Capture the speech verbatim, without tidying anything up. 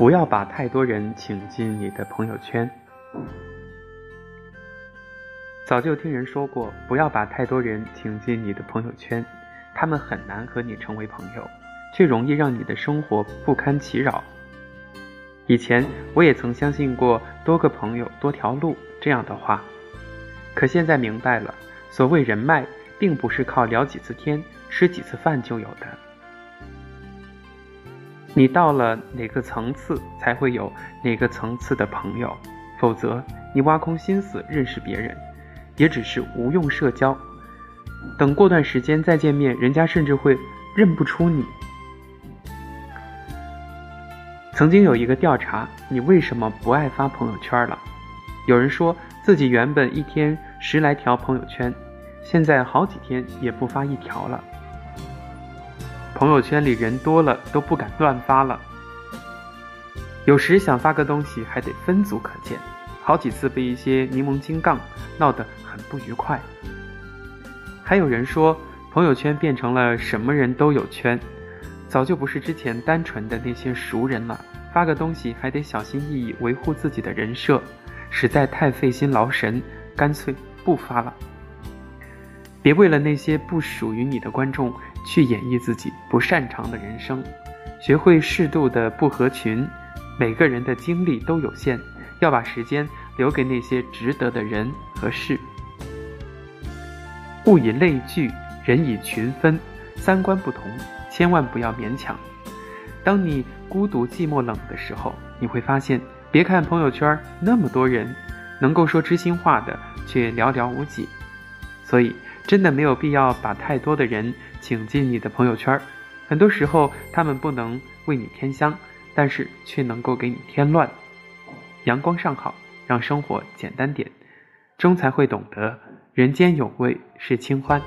不要把太多人请进你的朋友圈。早就听人说过，不要把太多人请进你的朋友圈，他们很难和你成为朋友，却容易让你的生活不堪其扰。以前我也曾相信过多个朋友多条路这样的话，可现在明白了，所谓人脉并不是靠聊几次天吃几次饭就有的。你到了哪个层次才会有哪个层次的朋友，否则你挖空心思认识别人也只是无用社交，等过段时间再见面，人家甚至会认不出你。曾经有一个调查，你为什么不爱发朋友圈了？有人说自己原本一天十来条朋友圈，现在好几天也不发一条了。朋友圈里人多了都不敢乱发了，有时想发个东西还得分组可见，好几次被一些柠檬金杠闹得很不愉快。还有人说朋友圈变成了什么人都有圈，早就不是之前单纯的那些熟人了，发个东西还得小心翼翼维护自己的人设，实在太费心劳神，干脆不发了。别为了那些不属于你的观众去演绎自己不擅长的人生，学会适度的不合群。每个人的精力都有限，要把时间留给那些值得的人和事。物以类聚，人以群分，三观不同，千万不要勉强。当你孤独寂寞冷的时候，你会发现，别看朋友圈那么多人，能够说知心话的却寥寥无几。所以真的没有必要把太多的人请进你的朋友圈，很多时候他们不能为你添香，但是却能够给你添乱。阳光尚好，让生活简单点，终才会懂得人间有味是清欢。